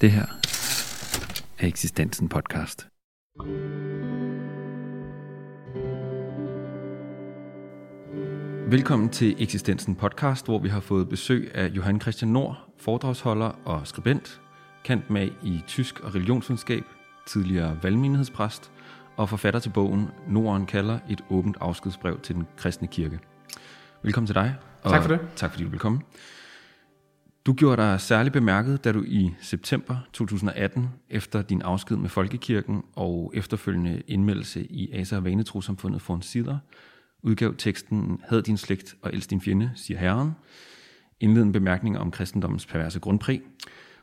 Det her er Eksistensen Podcast. Velkommen til Eksistensen Podcast, hvor vi har fået besøg af Johan Christian Nord, foredragsholder og skribent, kendt med i tysk og religionsvidenskab, tidligere valgmenighedspræst og forfatter til bogen Norden kalder, et åbent afskedsbrev til den kristne kirke. Velkommen til dig. Tak for det. Tak fordi du vil komme. Du gjorde dig særligt bemærket, da du i september 2018, efter din afsked med Folkekirken og efterfølgende indmeldelse i Aser- og Vanetrosamfundet Forn Siðr, udgav teksten "Had din slægt og elsk din fjende, siger Herren", indledende bemærkninger om kristendommens perverse grundpræg,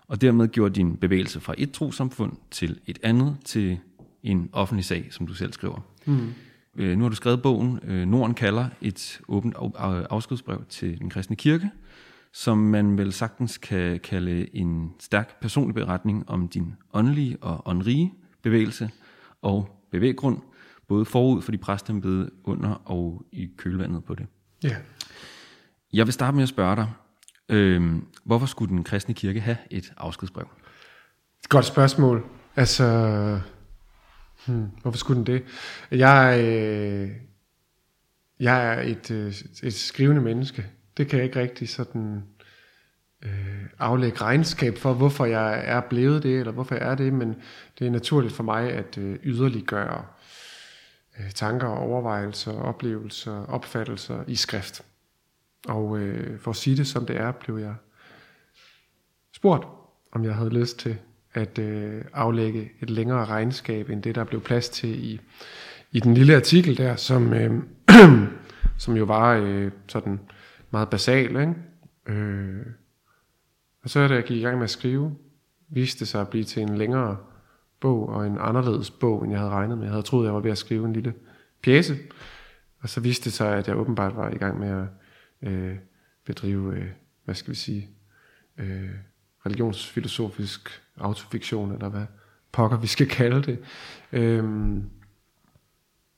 og dermed gjorde din bevægelse fra et trosamfund til et andet til en offentlig sag, som du selv skriver. Mm. Nu har du skrevet bogen Norden kalder, et åbent afskedsbrev til den kristne kirke, som man vel sagtens kan kalde en stærk personlig beretning om din åndelige og åndrige bevægelse og bevæggrund, både forud for de præstembede, under og i kølvandet på det. Ja. Jeg vil starte med at spørge dig, hvorfor skulle den kristne kirke have et afskedsbrev? Et godt spørgsmål. Altså, hvorfor skulle den det? Jeg er et skrivende menneske. Det kan jeg ikke rigtig sådan aflægge regnskab for, hvorfor jeg er blevet det, eller hvorfor jeg er det, men det er naturligt for mig at yderliggøre tanker, overvejelser, oplevelser, opfattelser i skrift. Og for at sige det som det er, blev jeg spurgt, om jeg havde lyst til at aflægge et længere regnskab end det, der blev plads til i den lille artikel der, som, som jo var sådan meget basal, ikke? Og så da jeg gik i gang med at skrive, viste det sig at blive til en længere bog og en anderledes bog, end jeg havde regnet med. Jeg havde troet, jeg var ved at skrive en lille pjæse, og så viste det sig, at jeg åbenbart var i gang med at bedrive, religionsfilosofisk autofiktion, eller hvad pokker vi skal kalde det.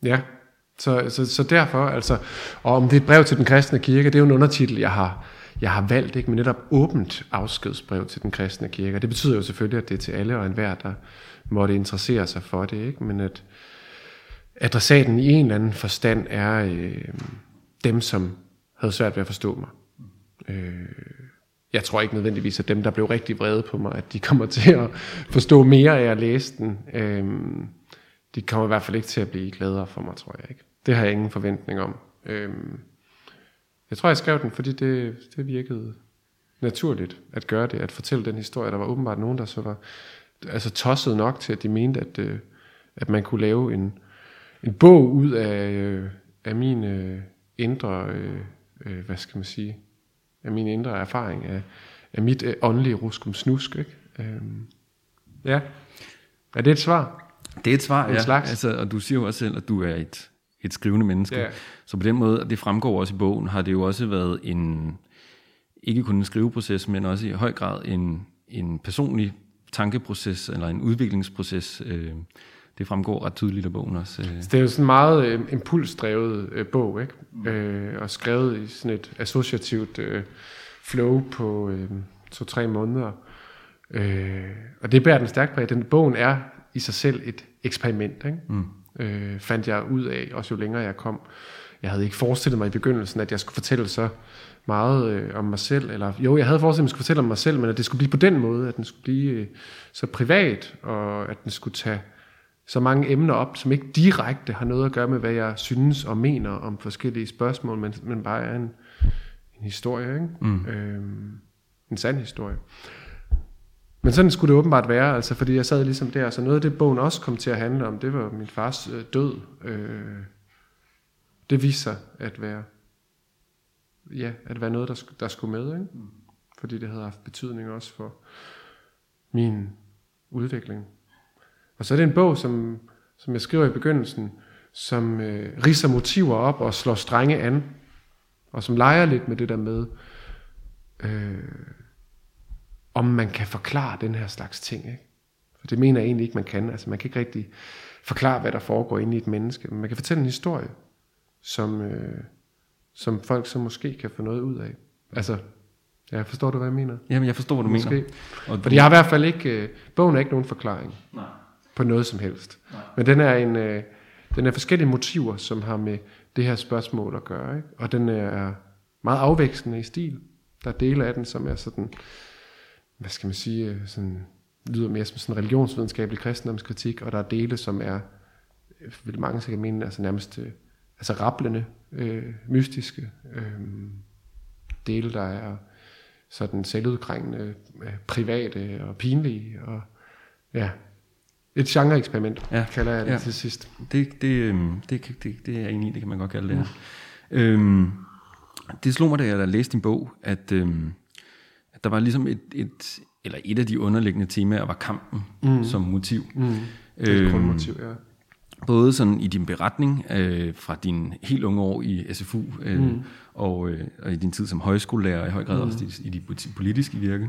Ja. Så derfor, altså, og om det er et brev til den kristne kirke, det er jo en undertitel, jeg har valgt, ikke, men netop åbent afskedsbrev til den kristne kirke. Og det betyder jo selvfølgelig, at det er til alle og enhver, der måtte interessere sig for det, ikke, men at adressaten i en eller anden forstand er dem, som havde svært ved at forstå mig. Jeg tror ikke nødvendigvis, at dem, der blev rigtig vrede på mig, at de kommer til at forstå mere af at læse den. De kommer i hvert fald ikke til at blive gladere for mig, tror jeg ikke. Det har jeg ingen forventning om. Jeg tror, jeg skrev den, fordi det virkede naturligt at gøre det, at fortælle den historie. Der var åbenbart nogen, der så var altså tosset nok til, at de mente, at man kunne lave en bog ud af min indre, af min indre erfaring, af mit åndelige ruskumsnusk, ikke? Ja. Er det et svar? Det er et svar, ja. Altså, og du siger jo også selv, at du er et skrivende menneske. Yeah. Så på den måde, og det fremgår også i bogen, har det jo også været ikke kun en skriveproces, men også i høj grad en personlig tankeproces, eller en udviklingsproces. Det fremgår ret tydeligt af bogen også. Så det er jo sådan en meget impulsdrevet bog, ikke? Og skrevet i sådan et associativt flow på 2-3 måneder. Og det bærer den stærkt på. Den bogen er i sig selv et eksperiment, ikke? Fandt jeg ud af, også jo længere jeg kom. Jeg havde ikke forestillet mig i begyndelsen, at jeg skulle fortælle så meget om mig selv. Eller, jo, jeg havde forestillet mig, at jeg skulle fortælle om mig selv, men at det skulle blive på den måde, at den skulle blive så privat, og at den skulle tage så mange emner op, som ikke direkte har noget at gøre med, hvad jeg synes og mener om forskellige spørgsmål, men bare er en historie, ikke? En sand historie. Men sådan skulle det åbenbart være, altså, fordi jeg sad ligesom der, så noget af det, bogen også kom til at handle om, det var min fars død. Det viste sig at være, ja, at være noget, der skulle med, ikke? Fordi det havde haft betydning også for min udvikling. Og så er det en bog, som jeg skriver i begyndelsen, som ridser motiver op og slår strenge an, og som leger lidt med det der med, om man kan forklare den her slags ting, ikke? For det mener jeg egentlig ikke, man kan. Altså, man kan ikke rigtig forklare, hvad der foregår inde i et menneske. Men man kan fortælle en historie, som folk så måske kan få noget ud af. Altså, Ja, forstår du, hvad jeg mener? Jamen, jeg forstår, hvad du måske mener. Og fordi jeg har i hvert fald ikke... Bogen er ikke nogen forklaring. Nej. På noget som helst. Nej. Men den er en... Den er forskellige motiver, som har med det her spørgsmål at gøre, ikke? Og den er meget afvekslende i stil. Der er dele af den, som er sådan... Hvad skal man sige? Sådan, lyder mere som sådan religionsvidenskabelig kristendomskritik. Og der er dele, som er... Vil mange sikkert mene, altså nærmest... Altså rablende, mystiske... dele, der er sådan selvudkrængende, private og pinlige, og ja, et genre-eksperiment, ja, kalder jeg det, ja, til sidst. Det er egentlig, det kan man godt kalde det. Ja. Det slog mig, da jeg læste din bog, at der var ligesom et af de underliggende temaer var kampen som motiv. Et grundmotiv, ja. Både sådan i din beretning fra din helt unge år i SFU og i din tid som højskolelærer, og i høj grad også i dit politiske virke.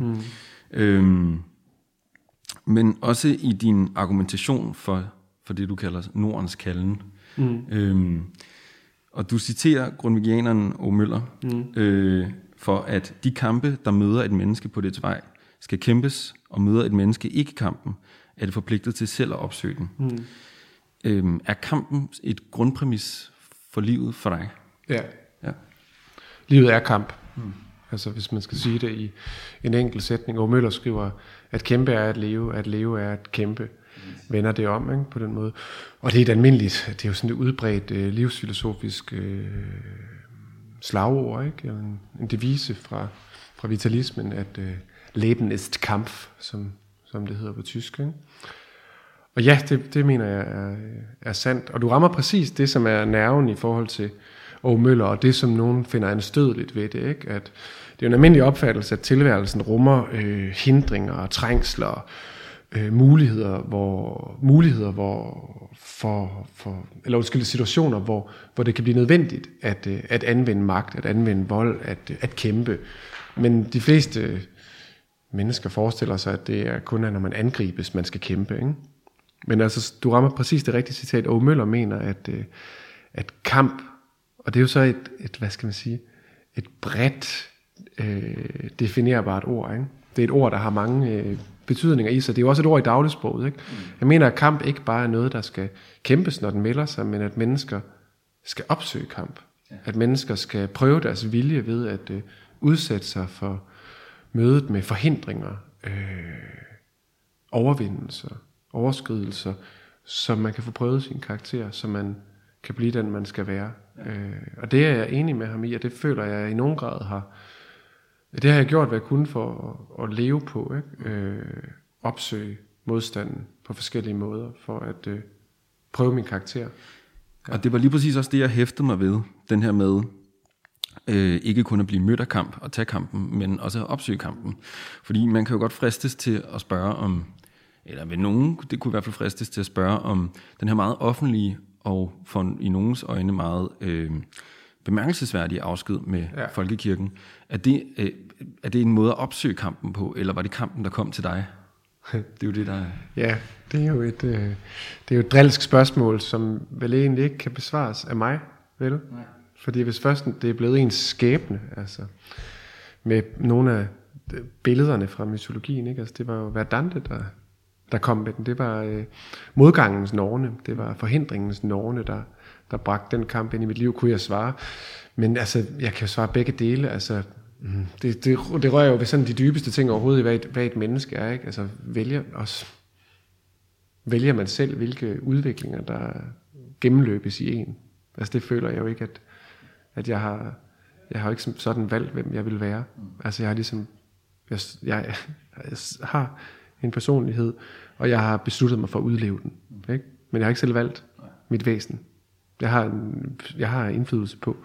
Men også i din argumentation for det, du kalder Nordens kalden. Og du citerer grundtvigianeren Åge Møller for, at de kampe, der møder et menneske på dets vej, skal kæmpes, og møder et menneske ikke kampen, er det forpligtet til selv at opsøge den. Er kampen et grundpræmis for livet for dig? Ja. Livet er kamp. Altså hvis man skal sige det i en enkelt sætning. Åge Møller skriver, at kæmpe er at leve, at leve er at kæmpe. Vender det om, ikke? På den måde. Og det er et almindeligt, det er jo sådan et udbredt livsfilosofisk slagord, ikke? En devise fra vitalismen, at Leben ist Kampf, som det hedder på tysk, ikke? Og ja, det mener jeg er sandt. Og du rammer præcis det, som er nerven i forhold til Åge Møller, og det, som nogen finder anstødeligt ved det, ikke? At det er en almindelig opfattelse, at tilværelsen rummer hindringer, trængsler, situationer, hvor det kan blive nødvendigt at anvende magt, at anvende vold, at kæmpe. Men de fleste mennesker forestiller sig, at det er kun, når man angribes, man skal kæmpe, ikke? Men altså, du rammer præcis det rigtige citat. Åge Møller mener, at kamp, og det er jo så et bredt definerbart ord, ikke? Det er et ord, der har mange betydninger i sig. Det er jo også et ord i dagligsproget, ikke? Jeg mener, at kamp ikke bare er noget, der skal kæmpes, når den melder sig, men at mennesker skal opsøge kamp. Ja. At mennesker skal prøve deres vilje ved at udsætte sig for mødet med forhindringer, overvindelser, overskridelser, så man kan få prøvet sin karakter, så man kan blive den, man skal være. Ja. Og det er jeg enig med ham i, og det føler jeg i nogen grad har... Det har jeg gjort, hvad jeg kunne for at leve på, ikke? Opsøge modstanden på forskellige måder, for at prøve min karakter. Ja. Og det var lige præcis også det, jeg hæftede mig ved, den her med... ikke kun at blive mødt af kamp og tage kampen, men også at opsøge kampen. Fordi man kan jo godt fristes til at spørge om... eller ved nogen, det kunne i hvert fald fristes til at spørge om den her meget offentlige og for i nogens øjne meget bemærkelsesværdige afsked med Folkekirken. Er det en måde at opsøge kampen på, eller var det kampen, der kom til dig? Det er jo det, der... Ja, det er jo et drilsk spørgsmål, som vel egentlig ikke kan besvares af mig, vel? Nej. Fordi hvis først det er blevet ens skæbne, altså med nogle af billederne fra mytologien, ikke? Altså det var jo Verdante, der kom med den. Det var modgangens norne, det var forhindringens norne, der bragte den kamp ind i mit liv, kunne jeg svare. Men altså, jeg kan jo svare begge dele. Altså, det rører jo ved sådan de dybeste ting overhovedet i, hvad et menneske er, ikke? Altså, vælger man selv, hvilke udviklinger, der gennemløbes i en. Altså, det føler jeg jo ikke, at jeg har ikke sådan valgt, hvem jeg vil være. Altså, jeg har ligesom... Jeg har en personlighed, og jeg har besluttet mig for at udleve den, ikke? Men jeg har ikke selv valgt mit væsen. Jeg har indflydelse på,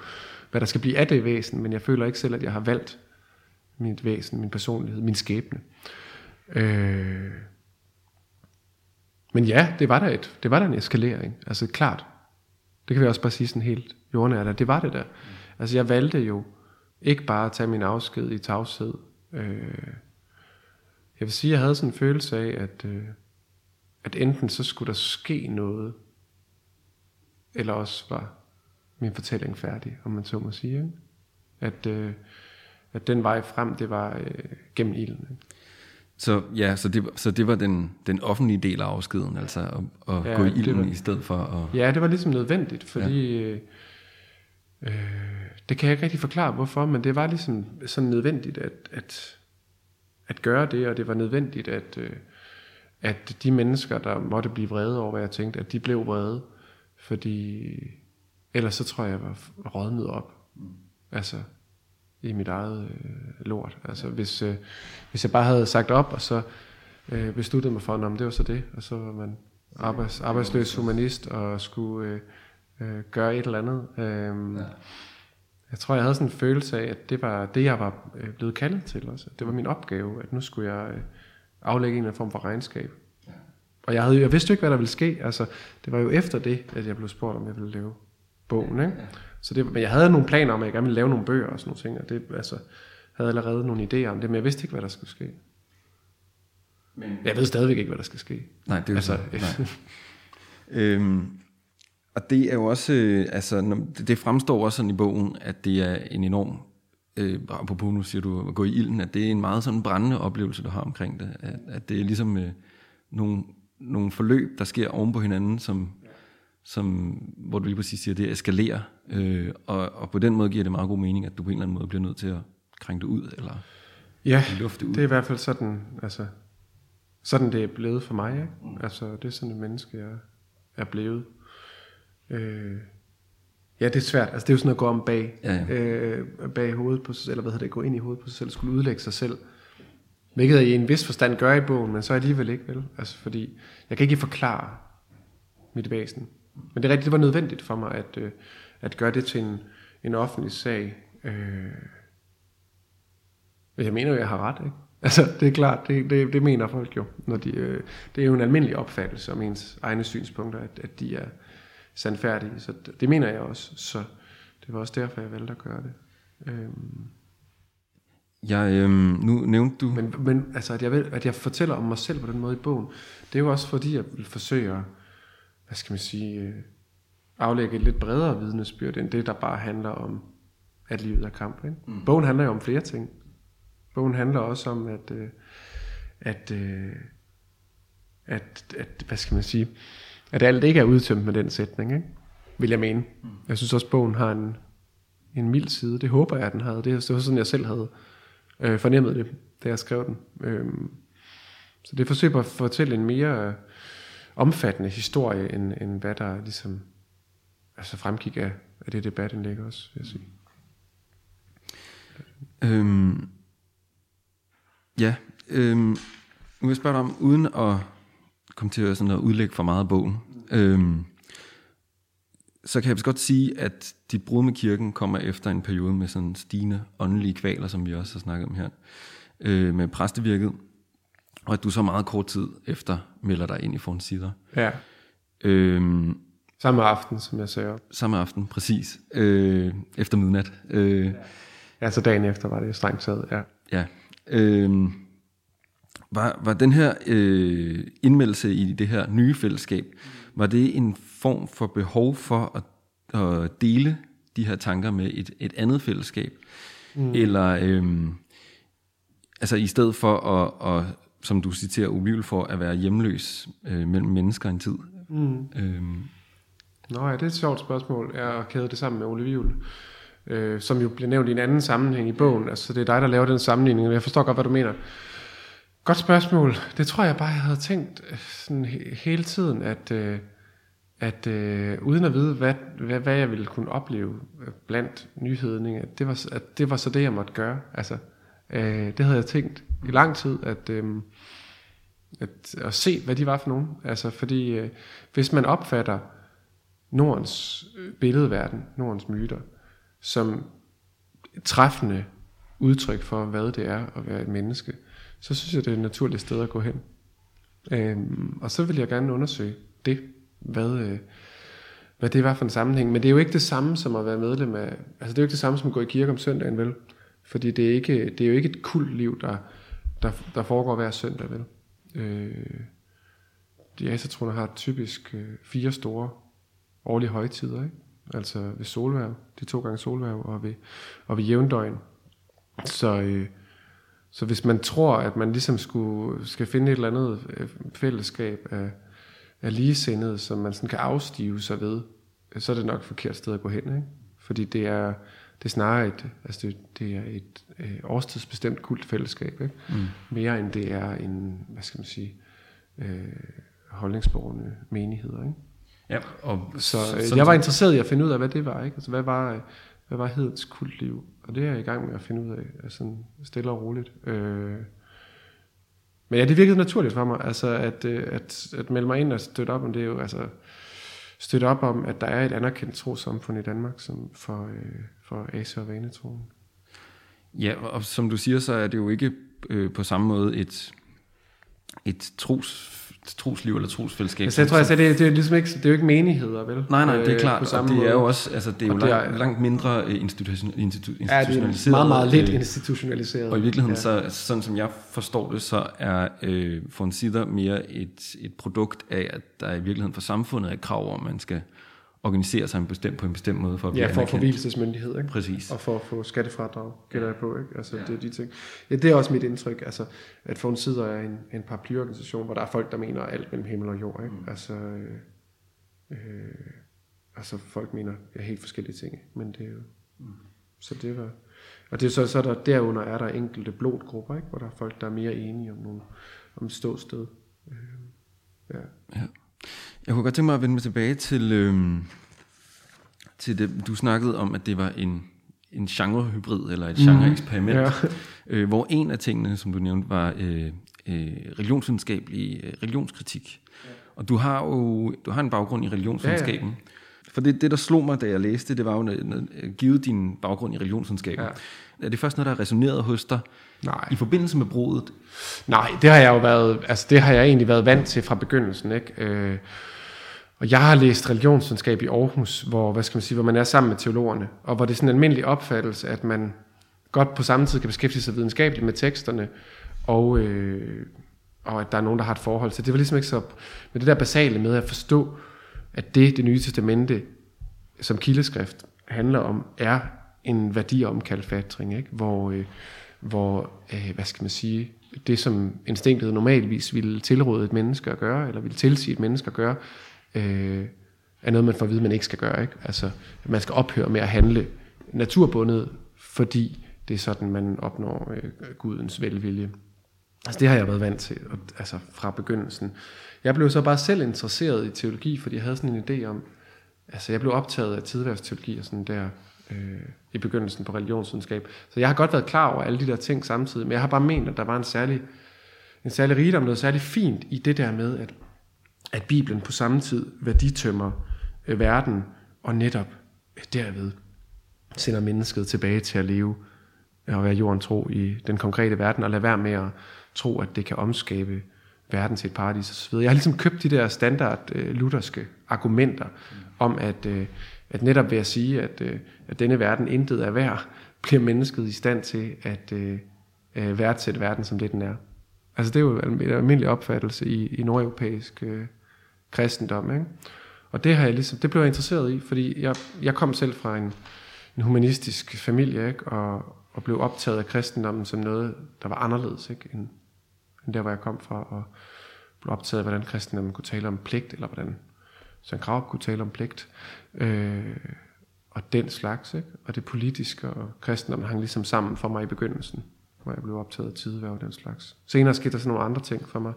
hvad der skal blive af det væsen, men jeg føler ikke selv, at jeg har valgt mit væsen, min personlighed, min skæbne. Men ja, det var da en eskalering. Altså klart. Det kan vi også bare sige sådan helt jordnært. Det var det der. Altså jeg valgte jo ikke bare at tage min afsked i tavshed. Jeg vil sige, jeg havde sådan en følelse af, at enten så skulle der ske noget, eller også var min fortælling færdig, om man så må sige. At at den vej frem, det var gennem ilden. Så ja, så det var den offentlige del af afskeden, altså at gå i ilden i stedet for at... Ja, det var ligesom nødvendigt, fordi det kan jeg ikke rigtig forklare hvorfor, men det var ligesom sådan nødvendigt at gøre det, og det var nødvendigt at de mennesker, der måtte blive vrede over, hvad jeg tænkte, at de blev vrede, fordi ellers så tror jeg, var rådnet op. Altså i mit eget lort. Altså hvis jeg bare havde sagt op, og så besluttede mig for, om det var så det, og så var man arbejdsløs humanist, og skulle gøre et eller andet. Jeg tror, jeg havde sådan en følelse af, at det var det, jeg var blevet kaldet til også. Det var min opgave, at nu skulle jeg aflægge en eller anden form for regnskab. Og jeg vidste jo ikke, hvad der ville ske. Altså, det var jo efter det, at jeg blev spurgt, om jeg ville lave bogen, ikke? Så det, men jeg havde nogle planer om, at jeg gerne ville lave nogle bøger og sådan nogle ting, og det, altså, havde allerede nogle idéer om det, men jeg vidste ikke, hvad der skulle ske. Men jeg ved stadigvæk ikke, hvad der skal ske. Nej, det er jo altså, nej. Og det er jo også, altså, det fremstår også sådan i bogen, at det er en enorm, apropos nu siger du, at gå i ilden, at det er en meget sådan brændende oplevelse, du har omkring det, at det er ligesom nogle forløb, der sker oven på hinanden, hvor du lige præcis siger, det eskalerer, og på den måde giver det meget god mening, at du på en eller anden måde bliver nødt til at krænge det ud, eller lufte det ud. Det er i hvert fald sådan, altså, sådan det er blevet for mig, ikke? Mm. Altså, det er sådan et menneske, jeg er blevet. Ja, det er svært, altså det er jo sådan at gå om bag hovedet på sig selv, eller hvad hedder det, gå ind i hovedet på sig selv, skulle udlægge sig selv. Hvilket jeg i en vis forstand gør i bogen, men så alligevel ikke, vel? Altså, fordi jeg kan ikke forklare mit væsen. Men det er rigtigt, det var nødvendigt for mig at gøre det til en offentlig sag. Jeg mener jo, jeg har ret, ikke? Altså, det er klart, det mener folk jo. Når det er jo en almindelig opfattelse om ens egne synspunkter, at de er sandfærdige. Så det mener jeg også. Så det var også derfor, jeg valgte at gøre det. Nu nævnte du... Men altså, at jeg fortæller om mig selv på den måde i bogen, det er jo også fordi, jeg vil forsøge at, hvad skal man sige, aflægge et lidt bredere vidnesbyrd end det, der bare handler om, at livet er kamp. Ikke? Mm. Bogen handler jo om flere ting. Bogen handler også om, at hvad skal man sige, at alt ikke er udtømt med den sætning, ikke? Vil jeg mene. Mm. Jeg synes også, bogen har en mild side. Det håber jeg, at den havde. Det var sådan, jeg selv havde fornemmet det, da jeg skrev den. Så det forsøger at fortælle en mere omfattende historie, end hvad der ligesom altså fremgik af det debatindlæg også, vil jeg sige. Nu vil jeg spørge dig om, uden at komme til at, sådan at udlægge for meget af bogen, så kan jeg også godt sige, at dit brud med kirken kommer efter en periode med sådan stigende åndelige kvaler, som vi også har snakket om her, med præstevirket, og at du så meget kort tid efter melder dig ind i Forn Siðr. Ja. Samme aften, som jeg sagde. Samme aften, præcis. Efter midnat. Ja, så dagen efter var det strengt taget, ja. Ja. Var den her indmeldelse i det her nye fællesskab, var det en form for behov for at dele de her tanker med et andet fællesskab? Mm. Eller altså i stedet for at som du citerer Ole Wivel for, at være hjemløs mellem mennesker en tid? Mm. Nå ja, det er et sjovt spørgsmål. Jeg kæder det sammen med Ole Wivel, som jo bliver nævnt i en anden sammenhæng i bogen. Altså det er dig, der laver den sammenligning, og jeg forstår godt, hvad du mener. Godt spørgsmål. Det tror jeg bare, jeg havde tænkt sådan hele tiden, at uden at vide, hvad jeg ville kunne opleve blandt nyhedning, at det var så det, jeg måtte gøre. Altså, det havde jeg tænkt i lang tid, at se, hvad de var for nogen. Altså, fordi hvis man opfatter Nordens billedverden, Nordens myter, som træffende udtryk for, hvad det er at være et menneske, så synes jeg, det er et naturligt sted at gå hen. Og så vil jeg gerne undersøge det, hvad det var for en sammenhæng. Men det er jo ikke det samme som at være medlem af... Altså det er jo ikke det samme som at gå i kirke om søndagen, vel? Fordi det er jo ikke et kultliv, der foregår hver søndag, vel? De asertroner har typisk 4 store årlige højtider, ikke? Altså ved solværv, de 2 gange solværv, og ved jævndøgn. Så hvis man tror, at man ligesom skal finde et eller andet fællesskab af ligesindede, som man sådan kan afstive sig ved, så er det nok et forkert sted at gå hen, ikke? Fordi det er snarere et årstidsbestemt kultfællesskab, ikke? Mm. Mere end det er en, hvad skal man sige, holdningsborgende menigheder, ikke? Ja, og så jeg var interesseret i at finde ud af, hvad det var, ikke? Altså, hvad var hedens kultliv? Og det er jeg i gang med at finde ud af, altså stille og roligt. Men ja, det virkede naturligt for mig, altså at melde mig ind og støtte op om det, er jo altså støtte op om, at der er et anerkendt trosamfund i Danmark, som for Aser- og Vanetroen. Ja, og som du siger, så er det jo ikke på samme måde et trosliv eller trosfællesskab. Altså, jeg tror, det er ligesom ikke, det er jo ikke menigheder, vel? Nej, det er klart, og det er jo også, altså det er jo langt mindre institutionaliseret. Ja, det er meget, meget lidt institutionaliseret. Og i virkeligheden, så, sådan som jeg forstår det, så er Forn Siðr mere et produkt af, at der i virkeligheden for samfundet er et krav om, at man skal organisere sig på en bestemt måde for at blive anerkendt. Ja, for at få vielsesmyndighed, ikke? Præcis. Og for at få skattefradrag, gælder jeg på, ikke? Altså, det er de ting. Ja, det er også mit indtryk, altså, at Forn Siðr er en paraplyorganisation, hvor der er folk, der mener alt mellem himmel og jord, ikke? Mm. Altså, folk mener helt forskellige ting, men det er jo... Mm. Så det var... Og det er så der, derunder er der enkelte blodgrupper, ikke? Hvor der er folk, der er mere enige om et ståsted. Ja. Jeg kunne godt tænke mig at vende mig tilbage til det, du snakkede om, at det var en genrehybrid eller et genreeksperiment, hvor en af tingene, som du nævnte, var religionsvidenskabelig religionskritik. Ja. Og du har en baggrund i religionsvidenskaben. Ja. For det, der slog mig, da jeg læste, det var jo, givet din baggrund i religionsvidenskaben. Ja. Er det først noget, der har resoneret hos dig? Nej. I forbindelse med brudet? Nej, det har jeg jo været, altså det har jeg egentlig været vant til fra begyndelsen, ikke? Og jeg har læst religionsvidenskab i Aarhus, hvor man er sammen med teologerne, og hvor det er sådan en almindelig opfattelse, at man godt på samme tid kan beskæftige sig videnskabeligt med teksterne, og at der er nogen, der har et forhold til. Det var ligesom ikke så... Men det der basale med at forstå, at det nye testamente, som kildeskrift handler om, er en værdiomkalfatring, ikke? Hvor hvad skal man sige, det som instinktet normalvis ville tilråde et menneske at gøre, eller ville tilsige et menneske at gøre, er noget, man får at vide, man ikke skal gøre, ikke? Altså, man skal ophøre med at handle naturbundet, fordi det er sådan, man opnår Gudens velvilje. Altså, det har jeg været vant til, altså fra begyndelsen. Jeg blev så bare selv interesseret i teologi, fordi jeg havde sådan en idé om, altså jeg blev optaget af tidværksteologi og sådan der, i begyndelsen på religionsvidenskab. Så jeg har godt været klar over alle de der ting samtidig, men jeg har bare ment, at der var en særlig rigdom, noget særligt fint i det der med, at Bibelen på samme tid værditømmer verden, og netop derved sender mennesket tilbage til at leve og være jorden tro i den konkrete verden, og lade være med at tro, at det kan omskabe verden til et paradis osv. Jeg har ligesom købt de der standard lutherske argumenter om, at netop ved at sige, at denne verden intet er værd, bliver mennesket i stand til at værdsætte verden som det, den er. Altså det er jo en almindelig opfattelse i nordeuropæisk kristendom, ikke? Og det har jeg ligesom, det blev jeg interesseret i, fordi jeg kom selv fra en humanistisk familie, ikke? Og blev optaget af kristendommen som noget, der var anderledes, ikke? end der, hvor jeg kom fra, og blev optaget af, hvordan kristendommen kunne tale om pligt, eller hvordan Søren Krarup kunne tale om pligt, og den slags, ikke? Og det politiske og kristendommen hang ligesom sammen for mig i begyndelsen, hvor jeg blev optaget af tideværv og den slags. Senere skete der sådan nogle andre ting for mig,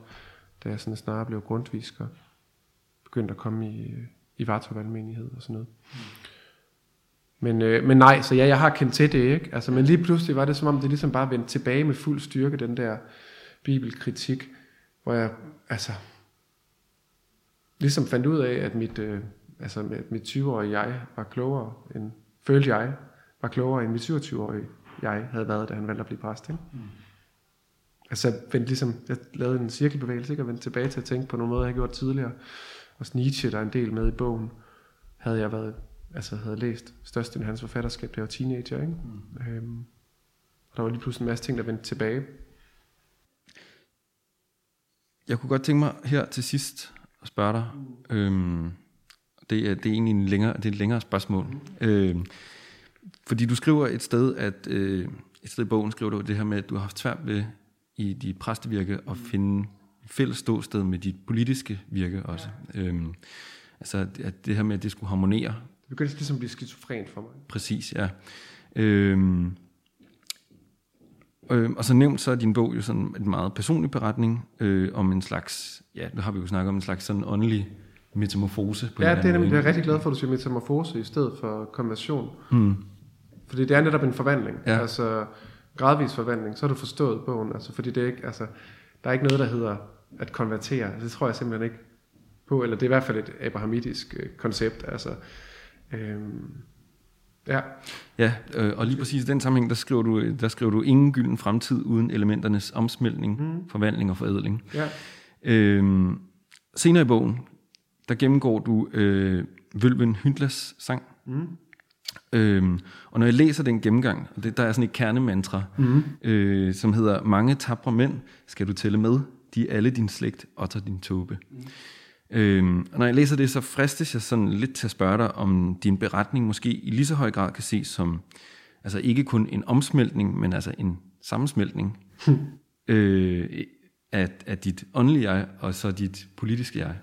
da jeg sådan snarere blev grundvisk og begyndte at komme i Vartov-valgmenighed og sådan noget. Men nej, så ja, jeg har kendt til det, ikke? Altså, men lige pludselig var det, som om det ligesom bare vendte tilbage med fuld styrke, den der bibelkritik, hvor jeg altså ligesom fandt ud af, at mit 20-årige jeg var klogere end, følte jeg, var klogere end mit 27-årige jeg havde været, da han valgte at blive præst, ikke? Mm. Altså jeg lavede en cirkelbevægelse, ikke? Og vendte tilbage til at tænke på nogle måder, jeg havde gjort tidligere. Og Nietzsche, der er en del med i bogen, havde læst størstedelen af hans forfatterskab, da jeg var teenager, ikke? Mm. Og der var lige pludselig en masse ting, der vendte tilbage. Jeg kunne godt tænke mig her til sidst at spørge dig. Det er egentlig et længere spørgsmål. Fordi du skriver et sted, at et sted i bogen skriver du det her med, at du har haft svært ved i dit præstevirke at finde et fælles ståsted med dit politiske virke også. Ja. Altså at det her med, at det skulle harmonere. Det begyndte ligesom at blive skizofrent for mig. Præcis, ja. Og så nævnt så er din bog jo sådan en meget personlig beretning om en slags, ja, nu har vi jo snakket om en slags sådan åndelig metamorfose. På ja, det er nemlig, jeg er rigtig glad for, at du siger metamorfose i stedet for konversion. Mm. Fordi det er netop en forvandling, ja. Altså gradvis forvandling, så har du forstået bogen, altså fordi det er ikke, altså der er ikke noget, der hedder at konvertere, det tror jeg simpelthen ikke på, eller det er i hvert fald et abrahamitisk koncept, altså ja. Ja, og lige præcis i den sammenhæng, der skriver du ingen gylden fremtid uden elementernes omsmeltning, forvandling og forædling. Ja. Senere i bogen, der gennemgår du Vølven Hyndles sang. Mm. Og når jeg læser den gennemgang, og der er sådan et kernemantra, som hedder, mange tapre mænd skal du tælle med, de er alle din slægt, otter din tåbe. Mm. Og når jeg læser det, så fristes jeg sådan lidt til at spørge dig, om din beretning måske i lige så høj grad kan ses som, altså ikke kun en omsmeltning, men altså en sammensmeltning af dit åndelige jeg, og så dit politiske jeg.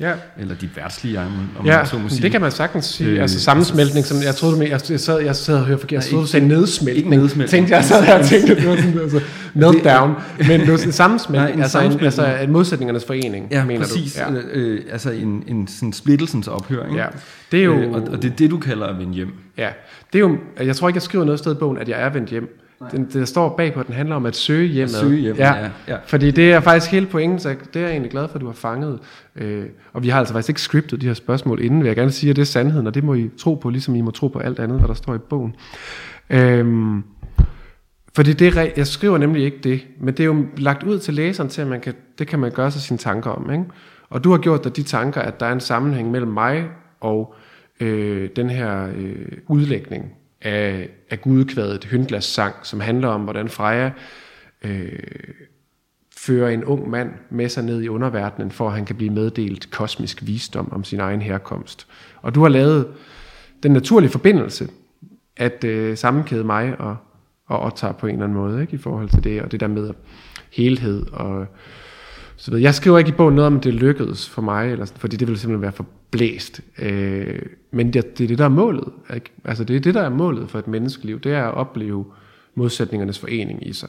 Ja. Eller dit værtslige jeg, om ja, man så må sige. Det kan man sagtens sige. Altså sammensmeltning, som jeg troede, jeg sad og hørte forkert, jeg troede, du sagde nedsmeltning. Tænkte jeg sad her og tænkte, at det var sådan, altså meltdown. Men det var sammensmeltning, altså modsætningernes forening, ja, mener præcis, du? Ja, præcis. Altså en sådan splittelsens ophør, ikke? Ja. Det er jo, og det er det, du kalder at vende hjem. Ja, det er jo, jeg tror ikke, jeg skriver noget sted i bogen, at jeg er vendt hjem. Den, der står bagpå, den handler om at søge hjemmet. Ja. Fordi det er faktisk hele pointen, så det er jeg egentlig glad for, at du har fanget. Og vi har altså faktisk ikke scriptet de her spørgsmål inden, vil jeg gerne sige, at det er sandheden, og det må I tro på, ligesom I må tro på alt andet, hvad der står i bogen. Fordi det, jeg skriver nemlig ikke det, men det er jo lagt ud til læseren til, at man kan, det kan man gøre sig sine tanker om. Ikke? Og du har gjort dig de tanker, at der er en sammenhæng mellem mig og den her udlægning af gudekvædet Hyndles sang, som handler om, hvordan Freja fører en ung mand med sig ned i underverdenen, for at han kan blive meddelt kosmisk visdom om sin egen herkomst. Og du har lavet den naturlige forbindelse at sammenkæde mig og Otar på en eller anden måde, ikke, i forhold til det, og det der med helhed og så videre. Jeg skriver ikke i bogen noget om, det lykkedes for mig, eller sådan, fordi det ville simpelthen være for blæst. Men det er det, der er målet. Ikke? Altså det er det, der er målet for et menneskeliv, det er at opleve modsætningernes forening i sig.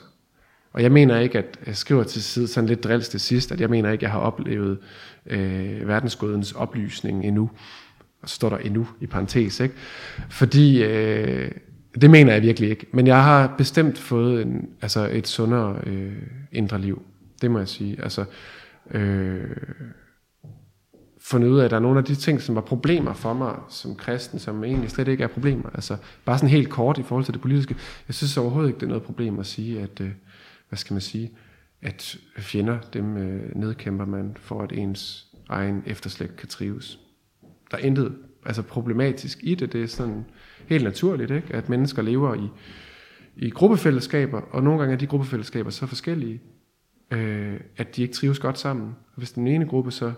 Og jeg mener ikke, at jeg skriver til side sådan lidt drils til sidst, at jeg mener ikke, at jeg har oplevet verdensgudens oplysning endnu. Og så står der endnu i parentes, ikke? Fordi det mener jeg virkelig ikke. Men jeg har bestemt fået et sundere indre liv. Det må jeg sige. Altså fundet ud af, at der er nogle af de ting, som var problemer for mig som kristen, som egentlig slet ikke er problemer. Altså bare sådan helt kort i forhold til det politiske. Jeg synes overhovedet ikke, det er noget problem at sige, at hvad skal man sige, at fjender, dem nedkæmper man for, at ens egen efterslægt kan trives. Der er intet problematisk i det. Det er sådan helt naturligt, ikke? At mennesker lever i gruppefællesskaber, og nogle gange er de gruppefællesskaber så forskellige, at de ikke trives godt sammen. Og hvis den ene gruppe så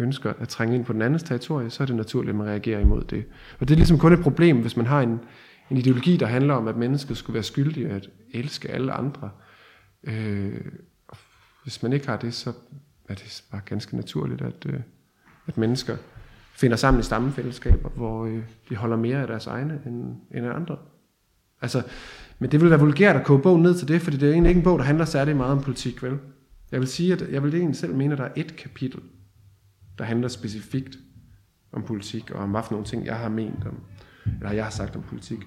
ønsker at trænge ind på den andens territorie, så er det naturligt, at man reagerer imod det. Og det er ligesom kun et problem, hvis man har en ideologi, der handler om, at mennesket skulle være skyldig at elske alle andre. Hvis man ikke har det, så er det bare ganske naturligt, at mennesker finder sammen i stammefællesskaber, hvor de holder mere af deres egne end af andre. Altså, men det vil være vulgært at koge bogen ned til det, fordi det er egentlig ikke en bog, der handler særlig meget om politik, vel? Jeg vil sige, at jeg vil egentlig selv mene, at der er et kapitel, der handler specifikt om politik, og om hvad for nogle ting, jeg har ment om, eller jeg har sagt om politik.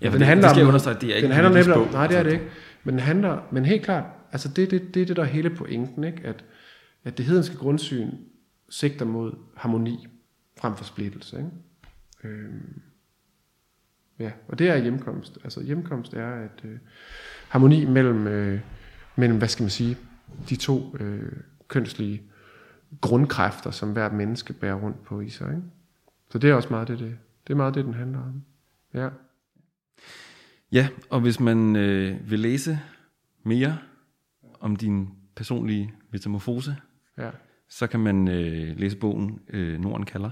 Ja, den handler det skal om, jeg understrege, det er ikke en politisk bog. Nej, det er det ikke. Men den handler, men helt klart, altså det er det, der er hele pointen, ikke? At det hedenske grundsyn sigter mod harmoni frem for splittelse, ikke? Ja, og det er hjemkomst. Altså hjemkomst er at harmoni mellem, hvad skal man sige, de to kønslige grundkræfter, som hver menneske bærer rundt på i sig, ikke? Så det er også meget det er meget det, den handler om. Ja. Ja, og hvis man vil læse mere om din personlige metamorfose, ja, så kan man læse bogen Norden kalder.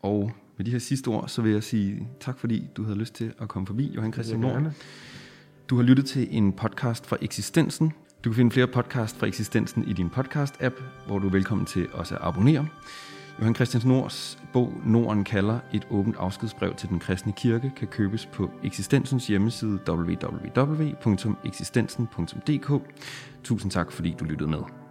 Og Med de her sidste ord, så vil jeg sige tak, fordi du havde lyst til at komme forbi, Johan Christian Nord. Du har lyttet til en podcast fra Eksistensen. Du kan finde flere podcast fra Eksistensen i din podcast-app, hvor du er velkommen til også at abonnere. Johan Christian Nords bog Norden kalder, et åbent afskedsbrev til den kristne kirke, kan købes på Eksistensens hjemmeside www.eksistensen.dk. Tusind tak, fordi du lyttede med.